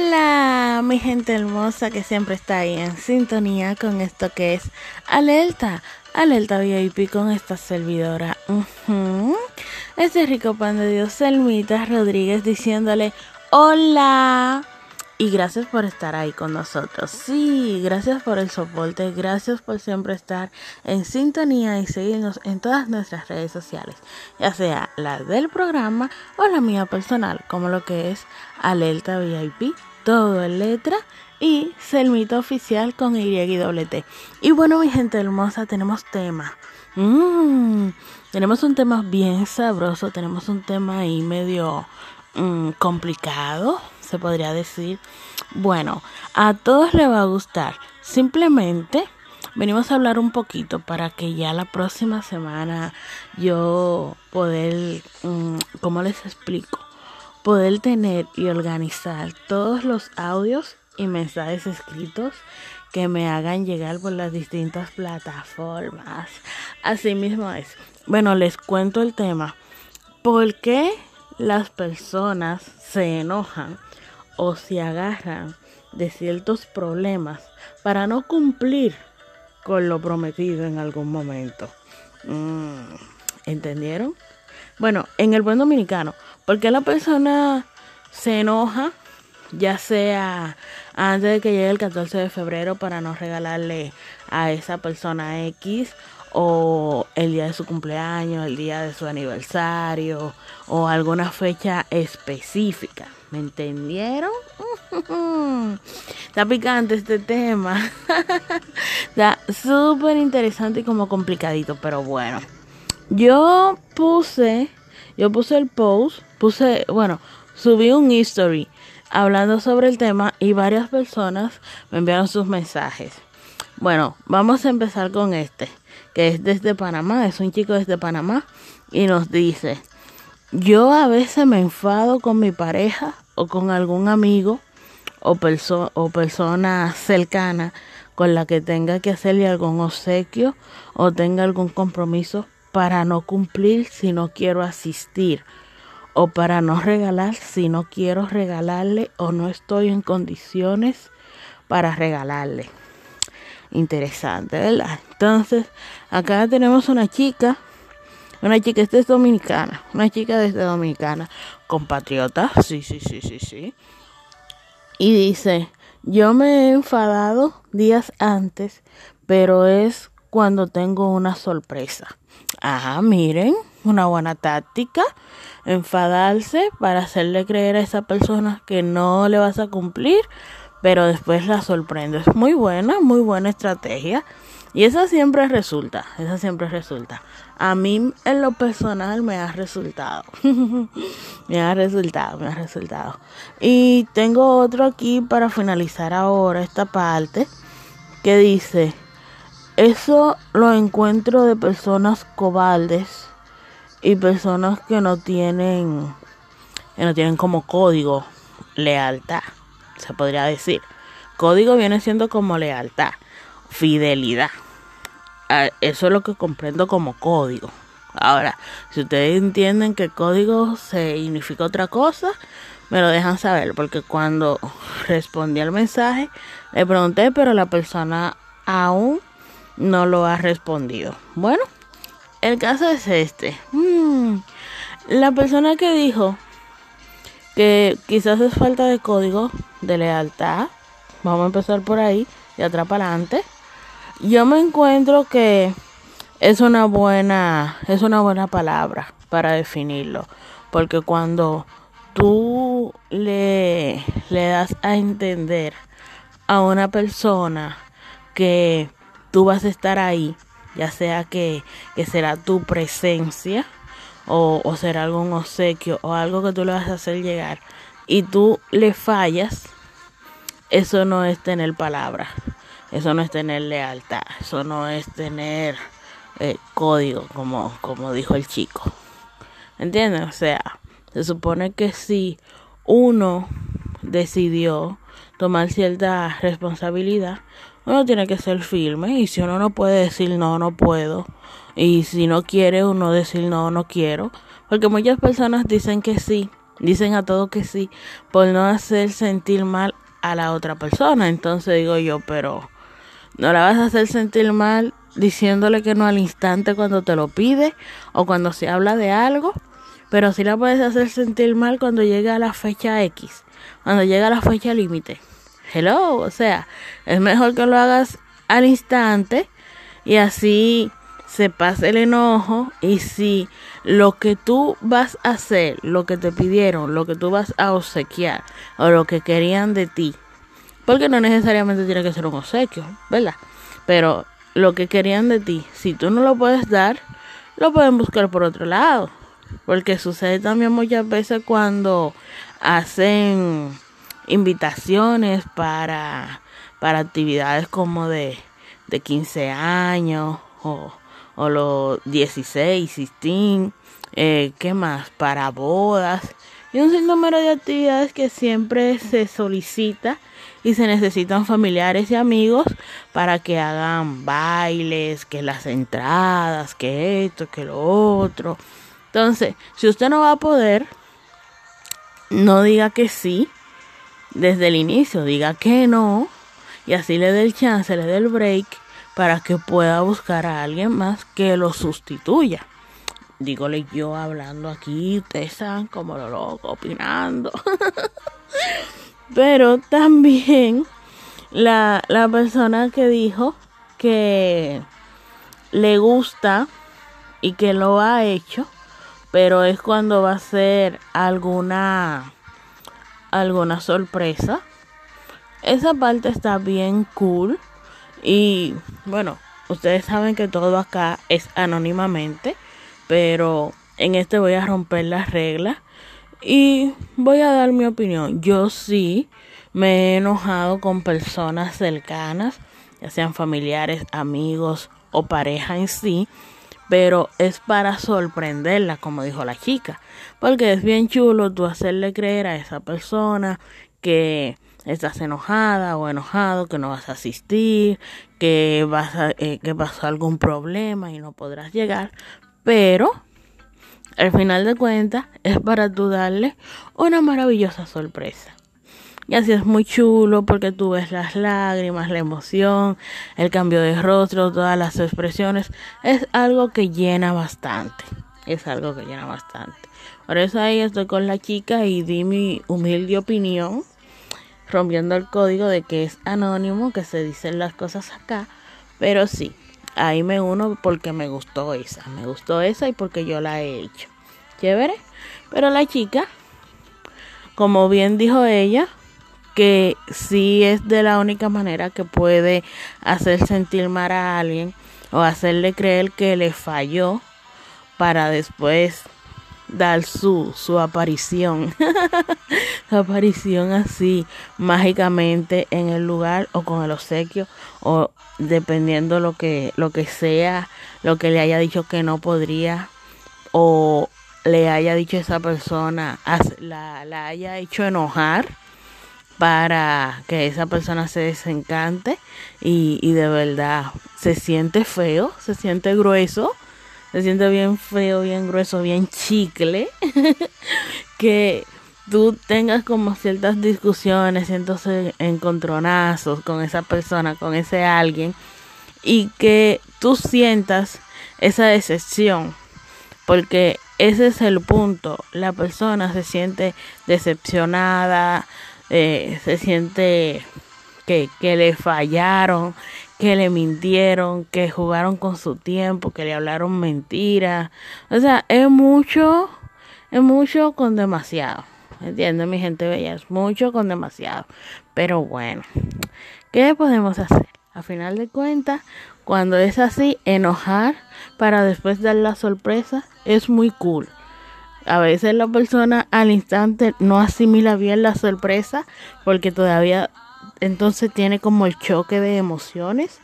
Hola mi gente hermosa que siempre está ahí en sintonía con esto que es Alerta VIP con esta servidora. Este rico pan de Dios, Selmita Rodríguez, diciéndole hola y gracias por estar ahí con nosotros. Sí, gracias por el soporte, gracias por siempre estar en sintonía y seguirnos en todas nuestras redes sociales, ya sea la del programa o la mía personal, como lo que es Alerta VIP, Todo en Letra y Selmito Oficial con YWT. Y bueno, mi gente hermosa, tenemos tema. Tenemos un tema bien sabroso, tenemos un tema ahí medio complicado, se podría decir. Bueno, a todos les va a gustar. Simplemente venimos a hablar un poquito para que ya la próxima semana yo poder, ¿cómo les explico? Poder tener y organizar todos los audios y mensajes escritos que me hagan llegar por las distintas plataformas. Así mismo es. Bueno, les cuento el tema. ¿Por qué las personas se enojan o se agarran de ciertos problemas para no cumplir con lo prometido en algún momento? ¿Entendieron? Bueno, en el buen dominicano, ¿por qué la persona se enoja, ya sea antes de que llegue el 14 de febrero para no regalarle a esa persona X, o el día de su cumpleaños, el día de su aniversario, o alguna fecha específica? ¿Me entendieron? Está picante este tema. Está súper interesante y como complicadito, pero bueno. Yo puse el post, subí un history hablando sobre el tema y varias personas me enviaron sus mensajes. Bueno, vamos a empezar con este, que es desde Panamá, es un chico desde Panamá y nos dice: yo a veces me enfado con mi pareja o con algún amigo o persona cercana con la que tenga que hacerle algún obsequio o tenga algún compromiso para no cumplir si no quiero asistir, o para no regalar si no quiero regalarle o no estoy en condiciones para regalarle. Interesante, ¿verdad? Entonces, acá tenemos una chica, esta es dominicana, una chica desde Dominicana, compatriota, sí, y dice: yo me he enfadado días antes, pero es cuando tengo una sorpresa. Ah, miren, una buena táctica, enfadarse para hacerle creer a esa persona que no le vas a cumplir, pero después la sorprende. Es muy buena estrategia. Y esa siempre resulta. A mí, en lo personal, me ha resultado. me ha resultado. Y tengo otro aquí para finalizar ahora esta parte, que dice: eso lo encuentro de personas cobardes y personas que no tienen como código lealtad. Se podría decir, código viene siendo como lealtad, fidelidad. Eso es lo que comprendo como código. Ahora, si ustedes entienden que código significa otra cosa, me lo dejan saber, porque cuando respondí al mensaje le pregunté, pero la persona aún no lo ha respondido. Bueno, el caso es este. La persona que dijo que quizás es falta de código de lealtad, vamos a empezar por ahí, de atrás para adelante. Yo me encuentro que es una buena palabra para definirlo, porque cuando tú le das a entender a una persona que tú vas a estar ahí, ya sea que será tu presencia, o será algún obsequio o algo que tú le vas a hacer llegar, y tú le fallas, eso no es tener palabra, eso no es tener lealtad, eso no es tener código, como dijo el chico. ¿Entienden? O sea, se supone que si uno decidió tomar cierta responsabilidad, uno tiene que ser firme, y si uno no puede decir no puedo, y si no quiere uno decir no quiero, porque muchas personas dicen que sí Dicen a todo que sí por no hacer sentir mal a la otra persona. Entonces digo yo, pero no la vas a hacer sentir mal diciéndole que no al instante cuando te lo pide o cuando se habla de algo, pero sí la puedes hacer sentir mal cuando llega a la fecha X, cuando llega a la fecha límite. Hello, o sea, es mejor que lo hagas al instante y así se pasa el enojo. Y si lo que tú vas a hacer, lo que te pidieron, lo que tú vas a obsequiar o lo que querían de ti, porque no necesariamente tiene que ser un obsequio, ¿verdad? Pero lo que querían de ti, si tú no lo puedes dar, lo pueden buscar por otro lado. Porque sucede también muchas veces cuando hacen invitaciones para actividades como de 15 años o los 16, 16, ¿qué más? Para bodas y un sinnúmero de actividades que siempre se solicita y se necesitan familiares y amigos para que hagan bailes, que las entradas, que esto, que lo otro. Entonces, si usted no va a poder, no diga que sí desde el inicio, diga que no y así le dé el chance, le dé el break para que pueda buscar a alguien más que lo sustituya. Dígole yo hablando aquí, ustedes están como lo loco opinando. Pero también la persona que dijo que le gusta y que lo ha hecho, pero es cuando va a ser alguna sorpresa. Esa parte está bien cool. Y bueno, ustedes saben que todo acá es anónimamente, pero en este voy a romper las reglas y voy a dar mi opinión. Yo sí me he enojado con personas cercanas, ya sean familiares, amigos o pareja en sí, pero es para sorprenderla, como dijo la chica, porque es bien chulo tú hacerle creer a esa persona que estás enojada o enojado, que no vas a asistir, que pasó algún problema y no podrás llegar, pero al final de cuentas es para tú darle una maravillosa sorpresa. Y así es muy chulo porque tú ves las lágrimas, la emoción, el cambio de rostro, todas las expresiones. Es algo que llena bastante. Es algo que llena bastante. Por eso ahí estoy con la chica y di mi humilde opinión, rompiendo el código de que es anónimo, que se dicen las cosas acá. Pero sí, ahí me uno porque me gustó esa y porque yo la he hecho. Chévere. Pero la chica, como bien dijo ella, que sí es de la única manera que puede hacer sentir mal a alguien o hacerle creer que le falló para después dar su aparición, su aparición así mágicamente en el lugar o con el obsequio o dependiendo lo que sea, lo que le haya dicho que no podría o le haya dicho a esa persona, la haya hecho enojar, para que esa persona se desencante y de verdad se siente feo, se siente grueso, se siente bien feo, bien grueso, bien chicle, que tú tengas como ciertas discusiones, entonces encontronazos con esa persona, con ese alguien, y que tú sientas esa decepción, porque ese es el punto, la persona se siente decepcionada, se siente que le fallaron, que le mintieron, que jugaron con su tiempo, que le hablaron mentiras. O sea, es mucho con demasiado. ¿Entiendes, mi gente bella? Es mucho con demasiado. Pero bueno, ¿qué podemos hacer? A final de cuentas, cuando es así, enojar para después dar la sorpresa es muy cool. A veces la persona al instante no asimila bien la sorpresa porque todavía entonces tiene como el choque de emociones,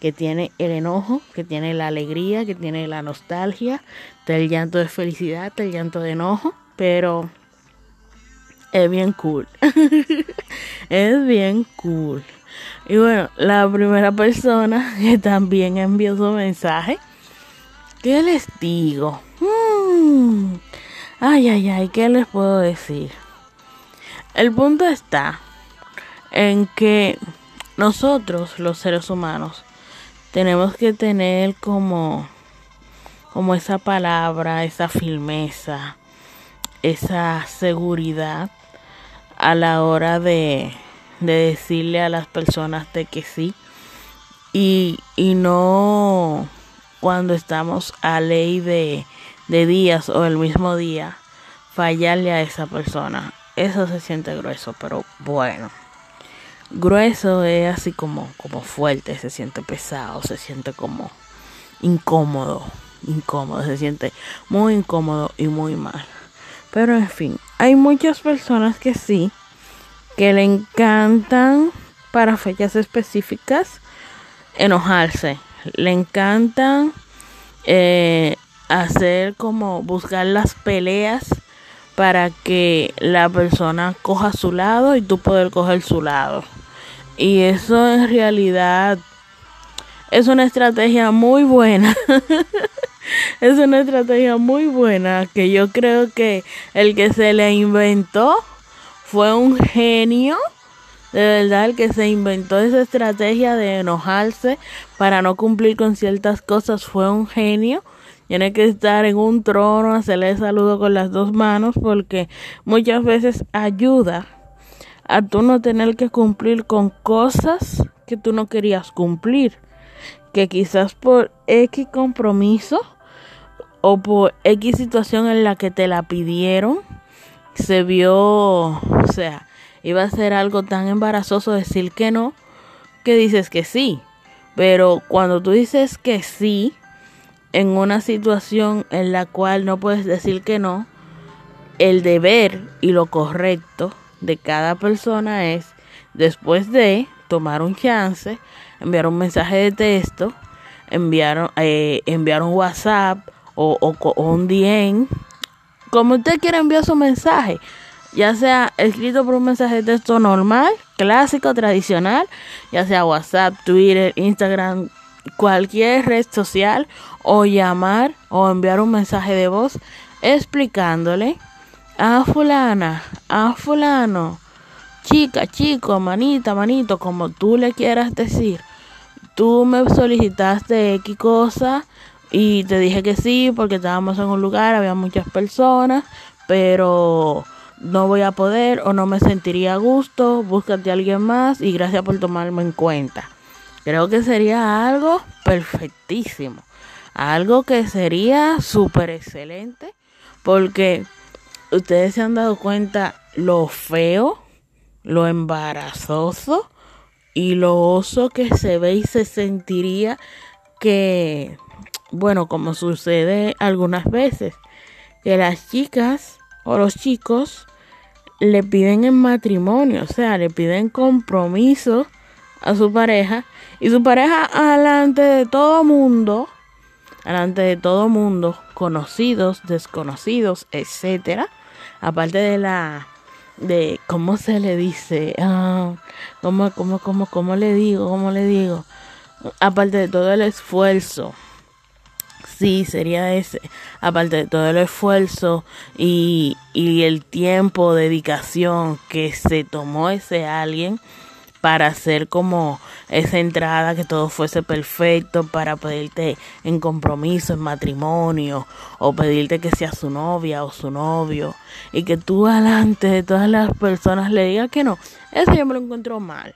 que tiene el enojo, que tiene la alegría, que tiene la nostalgia, del llanto de felicidad, del llanto de enojo, pero es bien cool. Es bien cool. Y bueno, la primera persona que también envió su mensaje, ¿qué les digo? Ay, ay, ay, ¿qué les puedo decir? El punto está en que nosotros, los seres humanos, tenemos que tener como esa palabra, esa firmeza, esa seguridad a la hora de decirle a las personas de que sí, y no cuando estamos a ley de días o el mismo día fallarle a esa persona. Eso se siente grueso, pero bueno, grueso es así como fuerte, se siente pesado, se siente como incómodo, se siente muy incómodo y muy mal. Pero en fin, hay muchas personas que sí, que le encantan para fechas específicas enojarse, le encantan hacer como buscar las peleas para que la persona coja su lado y tú poder coger su lado. Y eso en realidad es una estrategia muy buena. Es una estrategia muy buena que yo creo que el que se le inventó fue un genio. De verdad, el que se inventó esa estrategia de enojarse para no cumplir con ciertas cosas fue un genio. Tiene que estar en un trono, hacerle el saludo con las dos manos, porque muchas veces ayuda a tú no tener que cumplir con cosas que tú no querías cumplir, que quizás por X compromiso o por X situación en la que te la pidieron, se vio, o sea, iba a ser algo tan embarazoso decir que no, que dices que sí. Pero cuando tú dices que sí en una situación en la cual no puedes decir que no, el deber y lo correcto de cada persona es, después de tomar un chance, enviar un mensaje de texto, enviar un WhatsApp o un DM, como usted quiera enviar su mensaje, ya sea escrito por un mensaje de texto normal, clásico, tradicional, ya sea WhatsApp, Twitter, Instagram, cualquier red social, o llamar o enviar un mensaje de voz explicándole a fulana, a fulano, chica, chico, manita, manito, como tú le quieras decir, tú me solicitaste X cosa y te dije que sí porque estábamos en un lugar, había muchas personas, pero no voy a poder o no me sentiría a gusto, búscate a alguien más y gracias por tomarme en cuenta. Creo que sería algo perfectísimo, algo que sería súper excelente, porque ustedes se han dado cuenta lo feo, lo embarazoso y lo oso que se ve y se sentiría que, bueno, como sucede algunas veces, que las chicas o los chicos le piden en matrimonio, o sea, le piden compromiso a su pareja, y su pareja delante de todo mundo, conocidos, desconocidos, etcétera, aparte de ¿cómo se le dice? ¿Cómo le digo? Aparte de todo el esfuerzo. Sí, sería ese. Aparte de todo el esfuerzo y el tiempo, dedicación que se tomó ese alguien para hacer como esa entrada, que todo fuese perfecto, para pedirte en compromiso, en matrimonio, o pedirte que sea su novia o su novio, y que tú delante de todas las personas le digas que no. Eso yo me lo encuentro mal.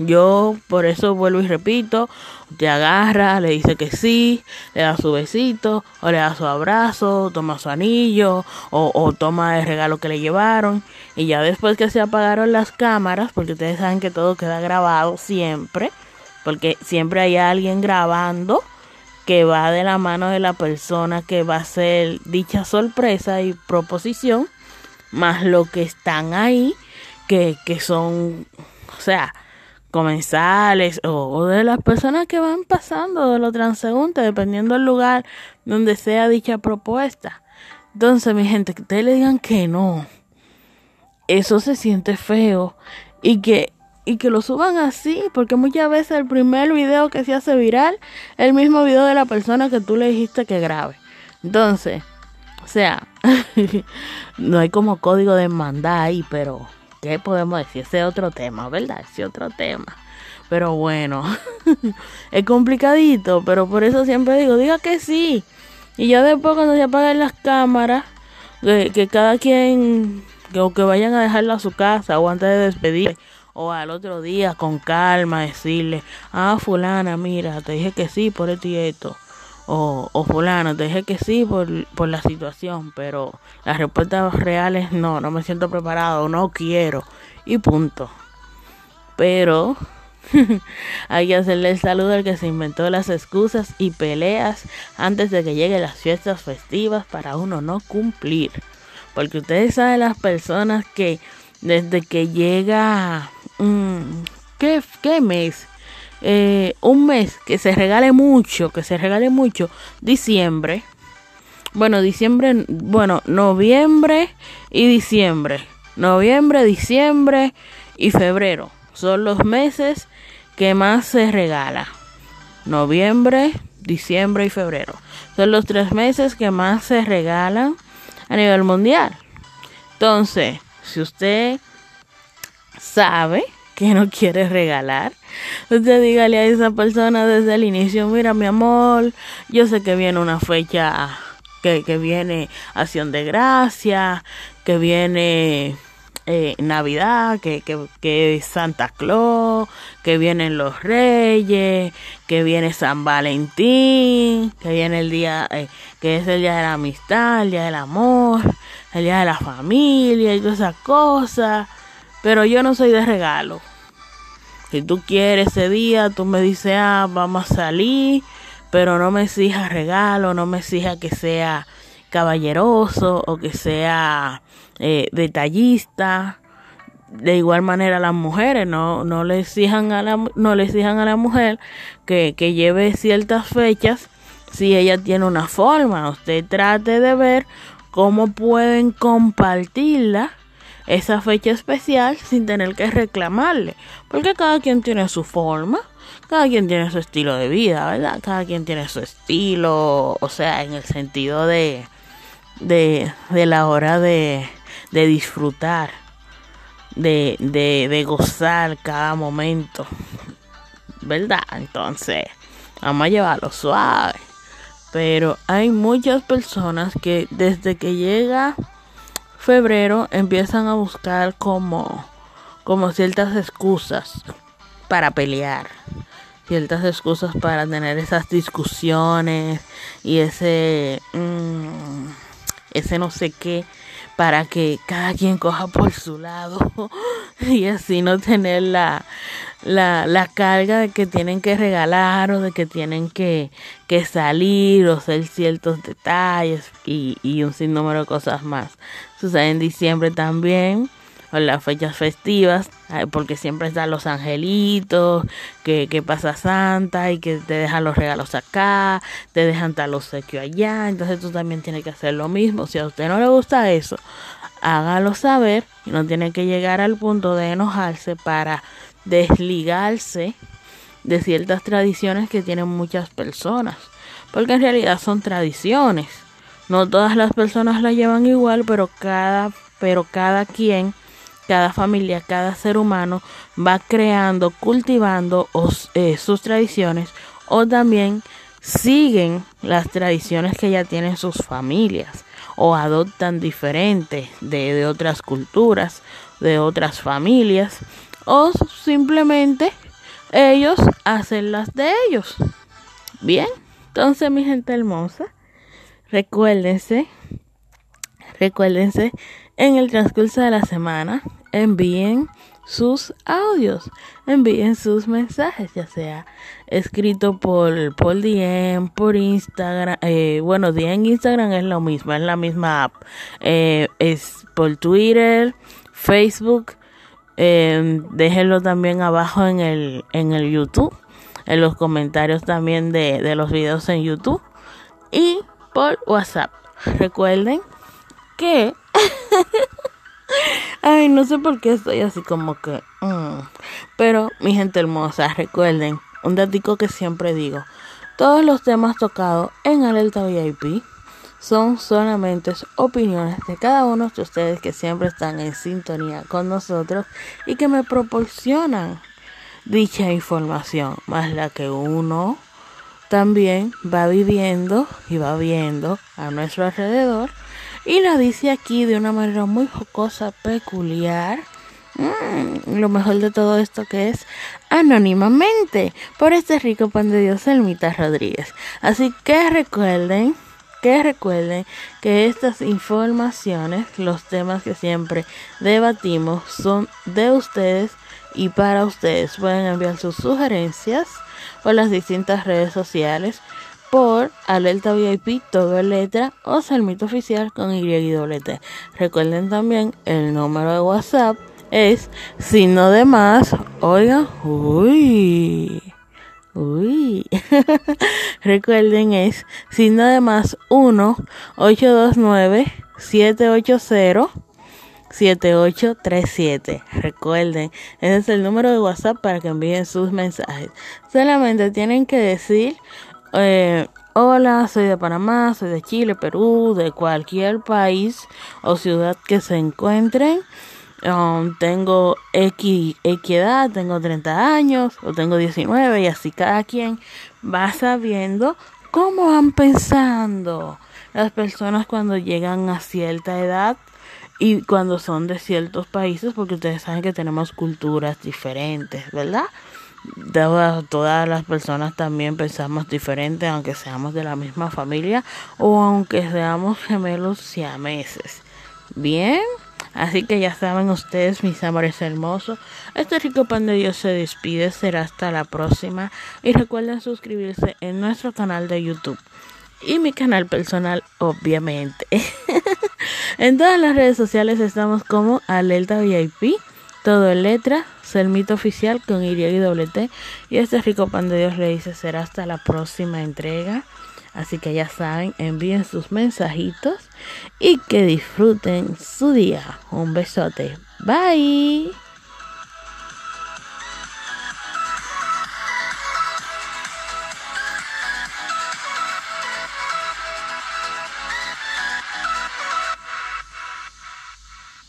Yo por eso vuelvo y repito, te agarra, le dice que sí, le da su besito, o le da su abrazo, toma su anillo, o toma el regalo que le llevaron, y ya después que se apagaron las cámaras, porque ustedes saben que todo queda grabado siempre, porque siempre hay alguien grabando que va de la mano de la persona que va a hacer dicha sorpresa y proposición, más lo que están ahí, que son, o sea, comensales o de las personas que van pasando, de los transeúntes, dependiendo del lugar donde sea dicha propuesta. Entonces, mi gente, que ustedes le digan que no, eso se siente feo, y que lo suban así, porque muchas veces el primer video que se hace viral es el mismo video de la persona que tú le dijiste que grabe. Entonces, o sea, no hay como código de hermandad ahí, pero ¿qué podemos decir? Ese es otro tema, ¿verdad? Ese es otro tema. Pero bueno, es complicadito, pero por eso siempre digo, diga que sí. Y ya después cuando se apaguen las cámaras, que cada quien, que vayan a dejarla a su casa o antes de despedirse, o al otro día con calma decirle, ah, fulana, mira, te dije que sí por esto y esto. O fulano, te dije que sí por la situación, pero las respuestas reales no me siento preparado, no quiero, y punto. Pero hay que hacerle el saludo al que se inventó las excusas y peleas antes de que lleguen las fiestas festivas para uno no cumplir. Porque ustedes saben las personas que desde que llega, ¿qué mes? Un mes que se regale mucho, diciembre, noviembre y diciembre, diciembre y febrero, son los meses que más se regala, noviembre, diciembre y febrero, son los 3 meses que más se regalan a nivel mundial. Entonces, si usted sabe que no quiere regalar, usted dígale a esa persona desde el inicio, mira mi amor, yo sé que viene una fecha, que viene Acción de Gracia, que viene Navidad, que Santa Claus, que vienen los Reyes, que viene San Valentín, que viene el día, que es el día de la amistad, el día del amor, el día de la familia y todas esas cosas. Pero yo no soy de regalo. Si tú quieres ese día, tú me dices, ah, vamos a salir, pero no me exijas regalo, no me exijas que sea caballeroso o que sea detallista. De igual manera las mujeres, no le exijan a la mujer que lleve ciertas fechas si ella tiene una forma. Usted trate de ver cómo pueden compartirla esa fecha especial sin tener que reclamarle, porque cada quien tiene su forma, cada quien tiene su estilo de vida, ¿verdad? Cada quien tiene su estilo, o sea, en el sentido de la hora de disfrutar, de gozar cada momento, ¿verdad? Entonces, vamos a llevarlo suave. Pero hay muchas personas que desde que llega febrero empiezan a buscar como ciertas excusas para pelear, ciertas excusas para tener esas discusiones y ese no sé qué, para que cada quien coja por su lado y así no tener la carga de que tienen que regalar o de que tienen que salir o hacer ciertos detalles y un sinnúmero de cosas más. O sea, en diciembre también, o las fechas festivas, porque siempre están los angelitos, que pasa Santa y que te dejan los regalos acá, te dejan tal obsequio allá, entonces tú también tienes que hacer lo mismo. Si a usted no le gusta eso, hágalo saber y no tiene que llegar al punto de enojarse para desligarse de ciertas tradiciones que tienen muchas personas, porque en realidad son tradiciones. No todas las personas la llevan igual, pero cada quien, cada familia, cada ser humano va creando, cultivando sus tradiciones, o también siguen las tradiciones que ya tienen sus familias o adoptan diferentes de otras culturas, de otras familias, o simplemente ellos hacen las de ellos. Bien, entonces mi gente hermosa, recuérdense, en el transcurso de la semana, envíen sus audios, envíen sus mensajes, ya sea escrito por DM, por Instagram, DM, Instagram es lo mismo, es la misma app, es por Twitter, Facebook, déjenlo también abajo en el YouTube, en los comentarios también de los videos en YouTube, y por WhatsApp. Recuerden que ay, no sé por qué estoy así como que pero mi gente hermosa, recuerden un datico que siempre digo: todos los temas tocados en Alerta VIP Son solamente opiniones de cada uno de ustedes que siempre están en sintonía con nosotros y que me proporcionan dicha información, más la que uno también va viviendo y va viendo a nuestro alrededor y la dice aquí de una manera muy jocosa, peculiar. Lo mejor de todo esto que es anónimamente por este rico pan de Dios, Selmita Rodríguez. Así que recuerden que estas informaciones, los temas que siempre debatimos, son de ustedes y para ustedes. Pueden enviar sus sugerencias por las distintas redes sociales, por Alerta VIP, Todo en Letra o Selmito Oficial con YWT. Recuerden también el número de WhatsApp. Es signo de más, oigan, recuerden, es signo de más 1-829-780-7837. Recuerden, ese es el número de WhatsApp para que envíen sus mensajes. Solamente tienen que decir, hola, soy de Panamá, soy de Chile, Perú, de cualquier país o ciudad que se encuentren. Tengo X edad, tengo 30 años o tengo 19, y así cada quien va sabiendo cómo van pensando las personas cuando llegan a cierta edad y cuando son de ciertos países, porque ustedes saben que tenemos culturas diferentes, ¿verdad? Todas las personas también pensamos diferente, aunque seamos de la misma familia o aunque seamos gemelos siameses. Bien. Así que ya saben ustedes, mis amores hermosos, este rico pan de Dios se despide, será hasta la próxima. Y recuerden suscribirse en nuestro canal de YouTube y mi canal personal, obviamente. En todas las redes sociales estamos como Alerta VIP, Todo en Letra, Selmito Oficial con YWT. Y este rico pan de Dios le dice, será hasta la próxima entrega. Así que ya saben, envíen sus mensajitos y que disfruten su día. Un besote. Bye.